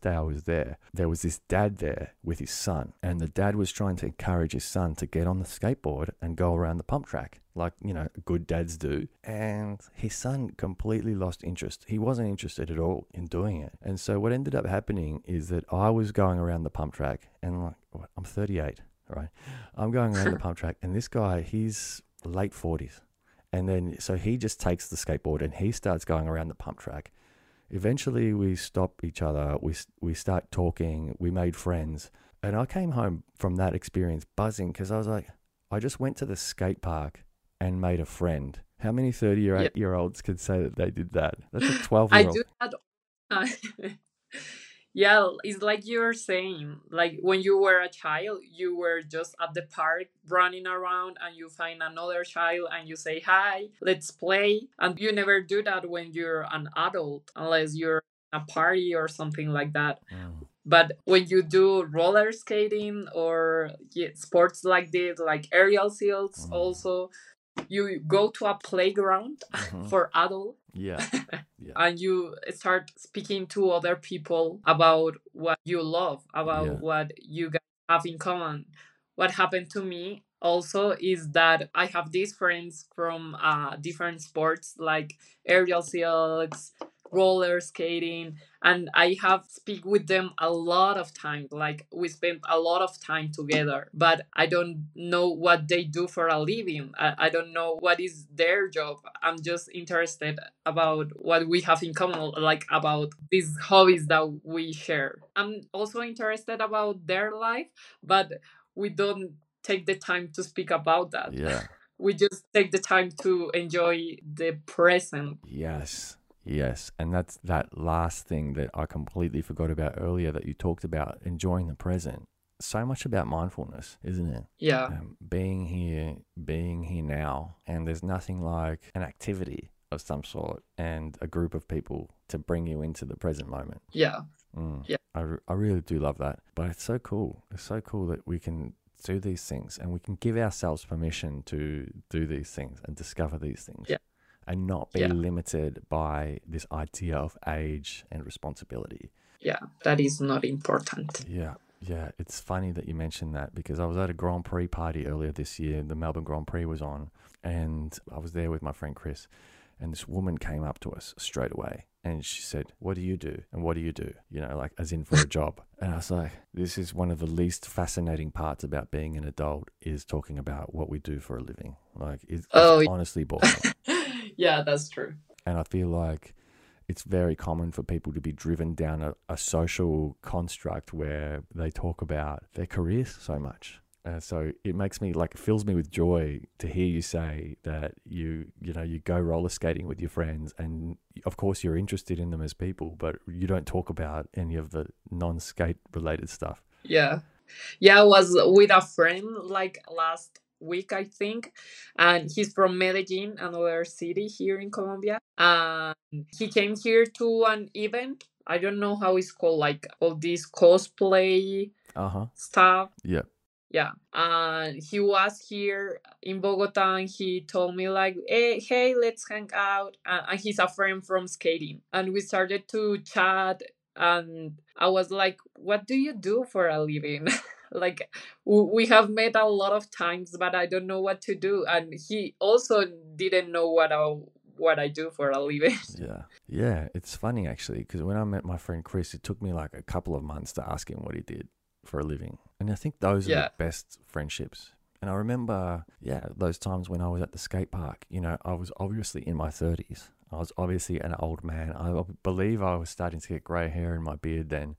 day I was there was this dad there with his son, and the dad was trying to encourage his son to get on the skateboard and go around the pump track like, you know, good dads do. And his son completely lost interest. He wasn't interested at all in doing it. And so what ended up happening is that I was going around the pump track, and like, I'm 38, right? I'm going around the pump track, and this guy, he's late 40s, and then so he just takes the skateboard and he starts going around the pump track. Eventually we stop each other, we start talking, we made friends. And I came home from that experience buzzing, because I was like, I just went to the skate park and made a friend. How many 30-year-olds can say that they did that? That's a 12-year-old. I do that all the time. Yeah, it's like you were saying, like when you were a child, you were just at the park running around, and you find another child and you say, hi, let's play. And you never do that when you're an adult, unless you're at a party or something like that. Mm. But when you do roller skating or sports like this, like aerial skills also, you go to a playground for adults. Yeah. And you start speaking to other people about what you love, about what you guys have in common. What happened to me also is that I have these friends from different sports like aerial silks, roller skating, and I have speak with them a lot of time. Like we spend a lot of time together, but I don't know what they do for a living. I don't know what is their job. I'm just interested about what we have in common, like about these hobbies that we share. I'm also interested about their life, but we don't take the time to speak about that. Yeah. We just take the time to enjoy the present. Yes, and that's that last thing that I completely forgot about earlier that you talked about, enjoying the present. So much about mindfulness, isn't it? Yeah. Being here now, and there's nothing like an activity of some sort and a group of people to bring you into the present moment. Yeah. Mm. Yeah. I really do love that, but it's so cool. It's so cool that we can do these things and we can give ourselves permission to do these things and discover these things. Yeah. And not be limited by this idea of age and responsibility. Yeah, that is not important. Yeah. It's funny that you mentioned that, because I was at a Grand Prix party earlier this year. The Melbourne Grand Prix was on, and I was there with my friend Chris. And this woman came up to us straight away and she said, what do you do? And what do you do? You know, like as in for a job. And I was like, this is one of the least fascinating parts about being an adult, is talking about what we do for a living. Like it's honestly boring. Yeah, that's true. And I feel like it's very common for people to be driven down a social construct where they talk about their careers so much. So it makes me like, it fills me with joy to hear you say that you go roller skating with your friends, and of course you're interested in them as people, but you don't talk about any of the non-skate related stuff. Yeah, I was with a friend like last week, I think, and he's from Medellín, another city here in Colombia. He came here to an event. I don't know how it's called, like all this cosplay stuff. Yeah. Yeah, and he was here in Bogotá, and he told me like, hey, let's hang out. And he's a friend from skating. And we started to chat, and I was like, what do you do for a living? Like, we have met a lot of times, but I don't know what to do. And he also didn't know what I do for a living. Yeah, it's funny, actually, because when I met my friend Chris, it took me like a couple of months to ask him what he did for a living. And I think those are the best friendships. And I remember, those times when I was at the skate park, I was obviously in my 30s. I was obviously an old man. I believe I was starting to get grey hair in my beard then.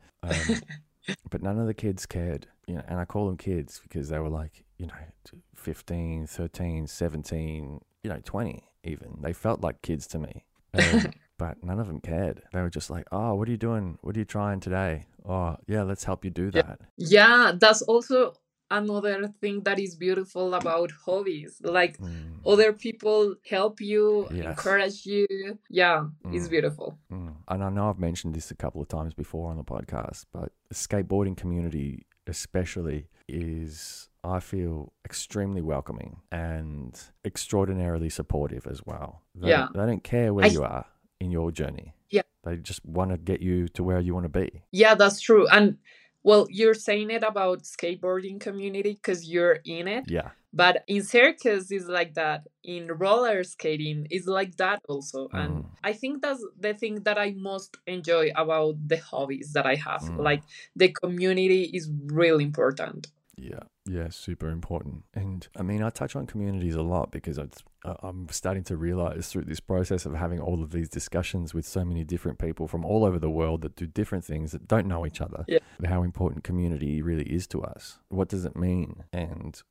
But none of the kids cared, and I call them kids because they were like, 15, 13, 17, 20 even. They felt like kids to me. But none of them cared. They were just like, oh, what are you doing? What are you trying today? Oh, yeah, let's help you do that. Yeah, that's also another thing that is beautiful about hobbies. Like other people help you, encourage you. Yeah, it's beautiful. And I know I've mentioned this a couple of times before on the podcast, but the skateboarding community especially is, I feel, extremely welcoming and extraordinarily supportive as well. They don't care where you are in your journey. Yeah. They just want to get you to where you want to be. Yeah, that's true. And well, you're saying it about skateboarding community because you're in it. Yeah. But in circus is like that. In roller skating is like that also. And I think that's the thing that I most enjoy about the hobbies that I have. Like the community is really important. Yeah, super important. And I mean, I touch on communities a lot because I'm starting to realize through this process of having all of these discussions with so many different people from all over the world that do different things that don't know each other, how important community really is to us. What does it mean? And,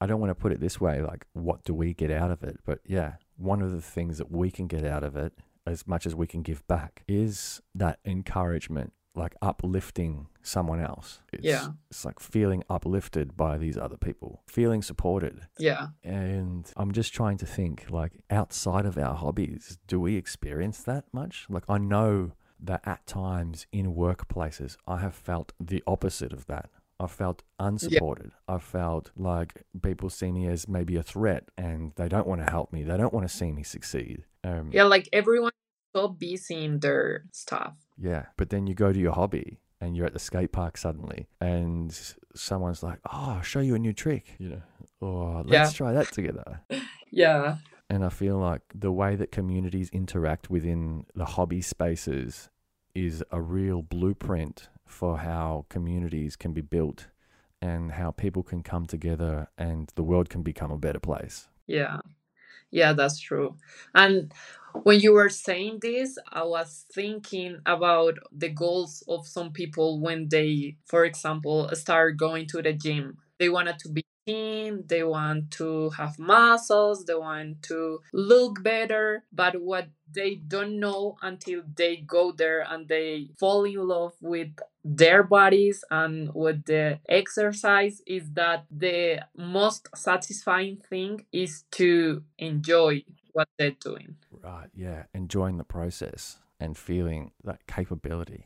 I don't want to put it this way, like, what do we get out of it? But yeah, one of the things that we can get out of it, as much as we can give back, is that encouragement, like uplifting someone else. It's like feeling uplifted by these other people, feeling supported. Yeah. And I'm just trying to think, like, outside of our hobbies, do we experience that much? Like, I know that at times in workplaces, I have felt the opposite of that. I felt unsupported. I felt like people see me as maybe a threat and they don't want to help me. They don't want to see me succeed. Like everyone is so busy in their stuff. Yeah, but then you go to your hobby and you're at the skate park suddenly and someone's like, oh, I'll show you a new trick, or let's try that together. Yeah. And I feel like the way that communities interact within the hobby spaces is a real blueprint for how communities can be built and how people can come together and the world can become a better place. Yeah. Yeah, that's true. And when you were saying this, I was thinking about the goals of some people when they, for example, start going to the gym. They wanted to be thin, they want to have muscles, they want to look better. But what they don't know until they go there and they fall in love with their bodies and with the exercise is that the most satisfying thing is to enjoy what they're doing. Right, yeah, enjoying the process and feeling that capability.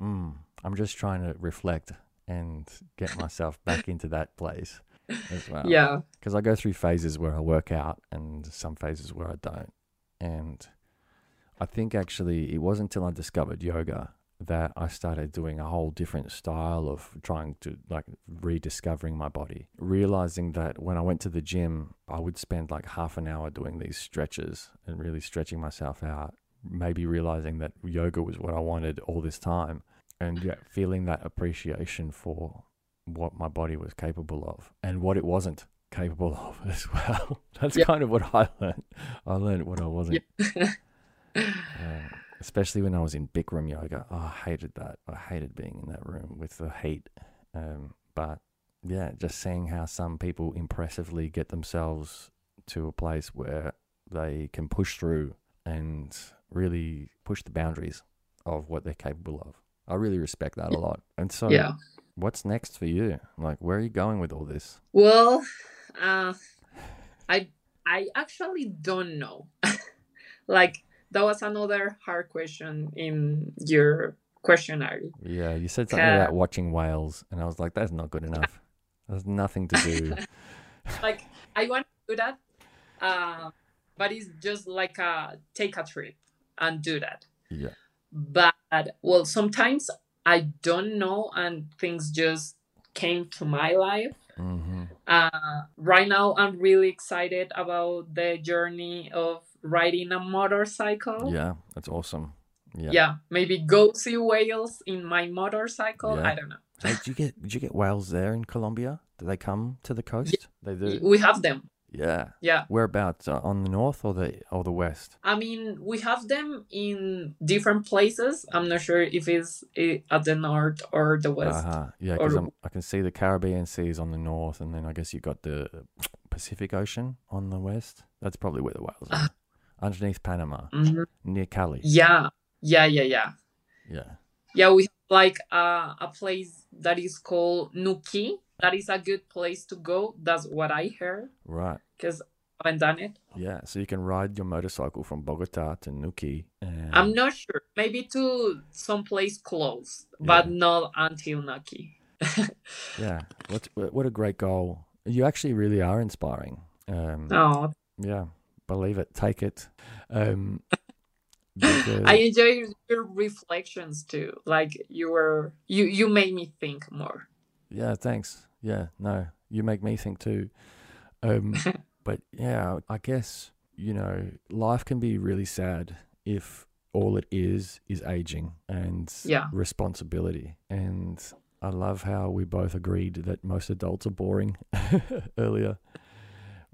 I'm just trying to reflect and get myself back into that place as well. Yeah. Because I go through phases where I work out and some phases where I don't. And I think actually it wasn't until I discovered yoga that I started doing a whole different style of trying to, like, rediscovering my body, realizing that when I went to the gym, I would spend like half an hour doing these stretches and really stretching myself out, maybe realizing that yoga was what I wanted all this time and feeling that appreciation for what my body was capable of and what it wasn't. capable of as well. That's kind of what I learned. I learned what I wasn't. Yeah. Especially when I was in Bikram yoga. Oh, I hated that. I hated being in that room with the heat. But yeah, just seeing how some people impressively get themselves to a place where they can push through and really push the boundaries of what they're capable of. I really respect that a lot. And so what's next for you? Like, where are you going with all this? Well, I actually don't know. Like, that was another hard question in your questionnaire. Yeah, you said something about watching whales, and I was like, that's not good enough. There's nothing to do. Like, I want to do that, but it's just like take a trip and do that. Yeah. But, well, sometimes I don't know, and things just came to my life. Mm-hmm. Right now, I'm really excited about the journey of riding a motorcycle. Yeah, that's awesome. Yeah, maybe go see whales in my motorcycle. Yeah. I don't know. So did you get whales there in Colombia? Do they come to the coast? Yeah, they do. We have them. Yeah. Whereabouts? On the north or the west? I mean, we have them in different places. I'm not sure if it's at the north or the west. Yeah, because I can see the Caribbean Sea is on the north, and then I guess you got the Pacific Ocean on the west. That's probably where the whales are. Underneath Panama, near Cali. Yeah. We have like a place that is called Nuquí. That is a good place to go. That's what I heard. Right. Because I haven't done it. Yeah, so you can ride your motorcycle from Bogotá to Nuquí. And... I'm not sure. Maybe to someplace close, but not until Nuquí. Yeah, what a great goal. You actually really are inspiring. Yeah, believe it. Take it. Because... I enjoy your reflections too. Like you made me think more. Yeah, thanks. Yeah, no, you make me think too. But yeah, I guess, you know, life can be really sad if all it is aging and responsibility. And I love how we both agreed that most adults are boring earlier,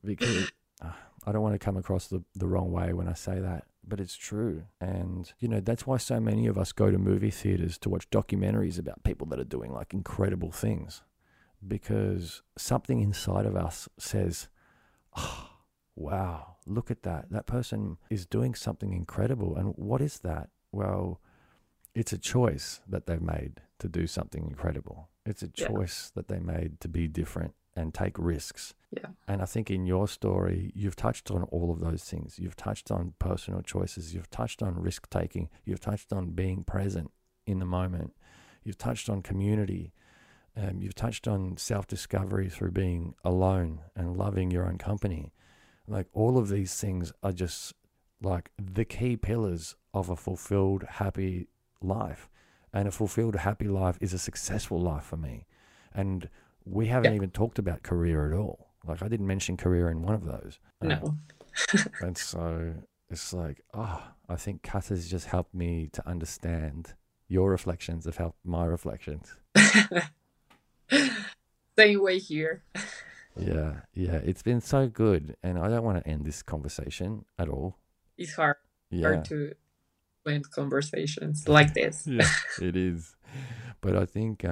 because I don't want to come across the wrong way when I say that, but it's true. And, you know, that's why so many of us go to movie theaters to watch documentaries about people that are doing like incredible things, because something inside of us says, oh, wow, look at that. That person is doing something incredible. And what is that? Well, it's a choice that they've made to do something incredible. It's a choice that they made to be different and take risks. Yeah. And I think in your story, you've touched on all of those things. You've touched on personal choices. You've touched on risk taking. You've touched on being present in the moment. You've touched on community. You've touched on self-discovery through being alone and loving your own company. Like, all of these things are just like the key pillars of a fulfilled, happy life. And a fulfilled, happy life is a successful life for me. And we haven't even talked about career at all. Like, I didn't mention career in one of those. No. And so it's like, I think Kat has just helped me to understand. Your reflections have helped my reflections. Same way here. Yeah. It's been so good. And I don't want to end this conversation at all. It's hard to end conversations like this. Yeah, it is. But I think...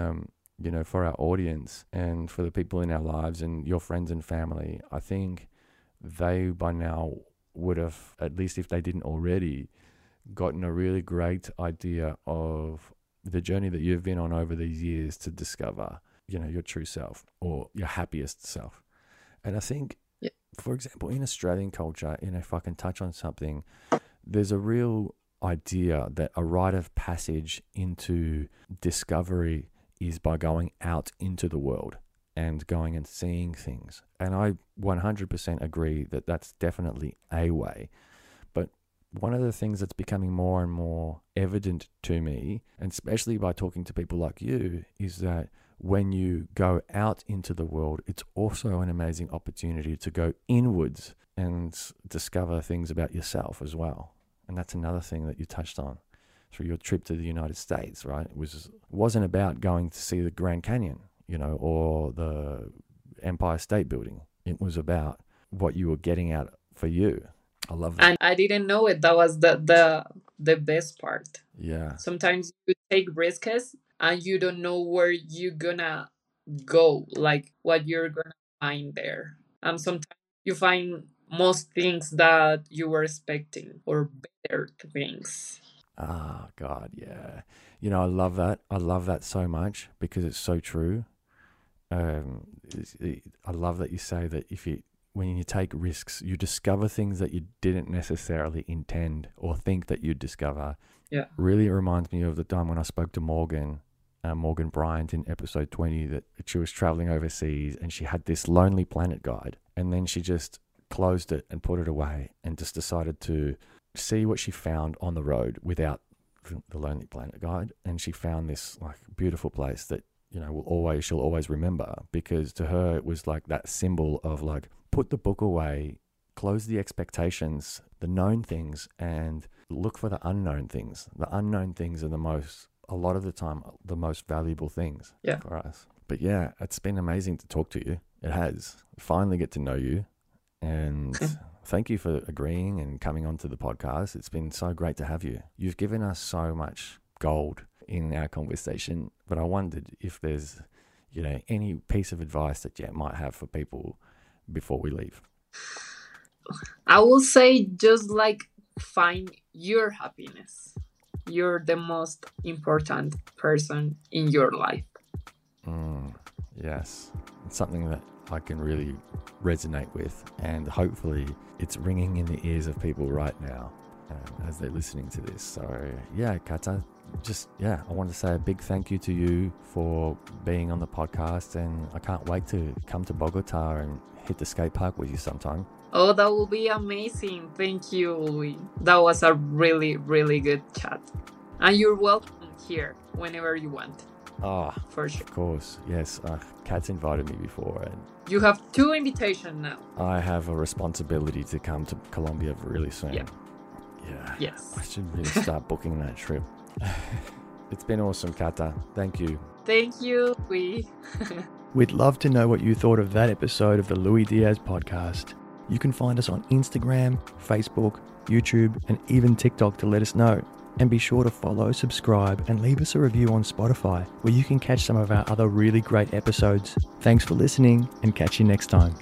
you know, for our audience and for the people in our lives and your friends and family, I think they by now would have, at least if they didn't already, gotten a really great idea of the journey that you've been on over these years to discover, you know, your true self or your happiest self. And I think, for example, in Australian culture, you know, if I can touch on something, there's a real idea that a rite of passage into discovery is by going out into the world and going and seeing things. And I 100% agree that that's definitely a way. But one of the things that's becoming more and more evident to me, and especially by talking to people like you, is that when you go out into the world, it's also an amazing opportunity to go inwards and discover things about yourself as well. And that's another thing that you touched on through your trip to the United States, right? It wasn't about going to see the Grand Canyon, you know, or the Empire State Building. It was about what you were getting out for you. I love that. And I didn't know it. That was the best part. Yeah. Sometimes you take risks and you don't know where you're gonna go, like what you're gonna find there. And sometimes you find most things that you were expecting or better things. Ah, oh, God, yeah. You know, I love that. I love that so much because it's so true. I love that you say that when you take risks, you discover things that you didn't necessarily intend or think that you'd discover. Yeah. Really reminds me of the time when I spoke to Morgan Bryant in episode 20, that she was traveling overseas and she had this Lonely Planet guide, and then she just closed it and put it away and just decided to see what she found on the road without the Lonely Planet guide. And she found this like beautiful place that, you know, she'll always remember, because to her it was like that symbol of like, put the book away, close the expectations, the known things, and look for the unknown things. The unknown things are a lot of the time, the most valuable things for us. But yeah, it's been amazing to talk to you. It has. Finally get to know you. And thank you for agreeing and coming onto the podcast. It's been so great to have you. You've given us so much gold in our conversation, but I wondered if there's, you know, any piece of advice that you might have for people before we leave. I will say just like find your happiness. You're the most important person in your life. Yes. It's something that I can really resonate with, and hopefully it's ringing in the ears of people right now as they're listening to this. So yeah, Cata, I want to say a big thank you to you for being on the podcast, and I can't wait to come to Bogota and hit the skate park with you sometime. Oh, that will be amazing. Thank you, Louis. That was a really, really good chat. And you're welcome here whenever you want. Oh, for sure. Of course. Yes. Kat's invited me before. And you have 2 invitations now. I have a responsibility to come to Colombia really soon. Yeah. Yeah. Yes. I should really start booking that trip. It's been awesome, Cata. Thank you. Thank you, Louis. We'd love to know what you thought of that episode of the Luis Diaz podcast. You can find us on Instagram, Facebook, YouTube, and even TikTok to let us know. And be sure to follow, subscribe, and leave us a review on Spotify, where you can catch some of our other really great episodes. Thanks for listening, and catch you next time.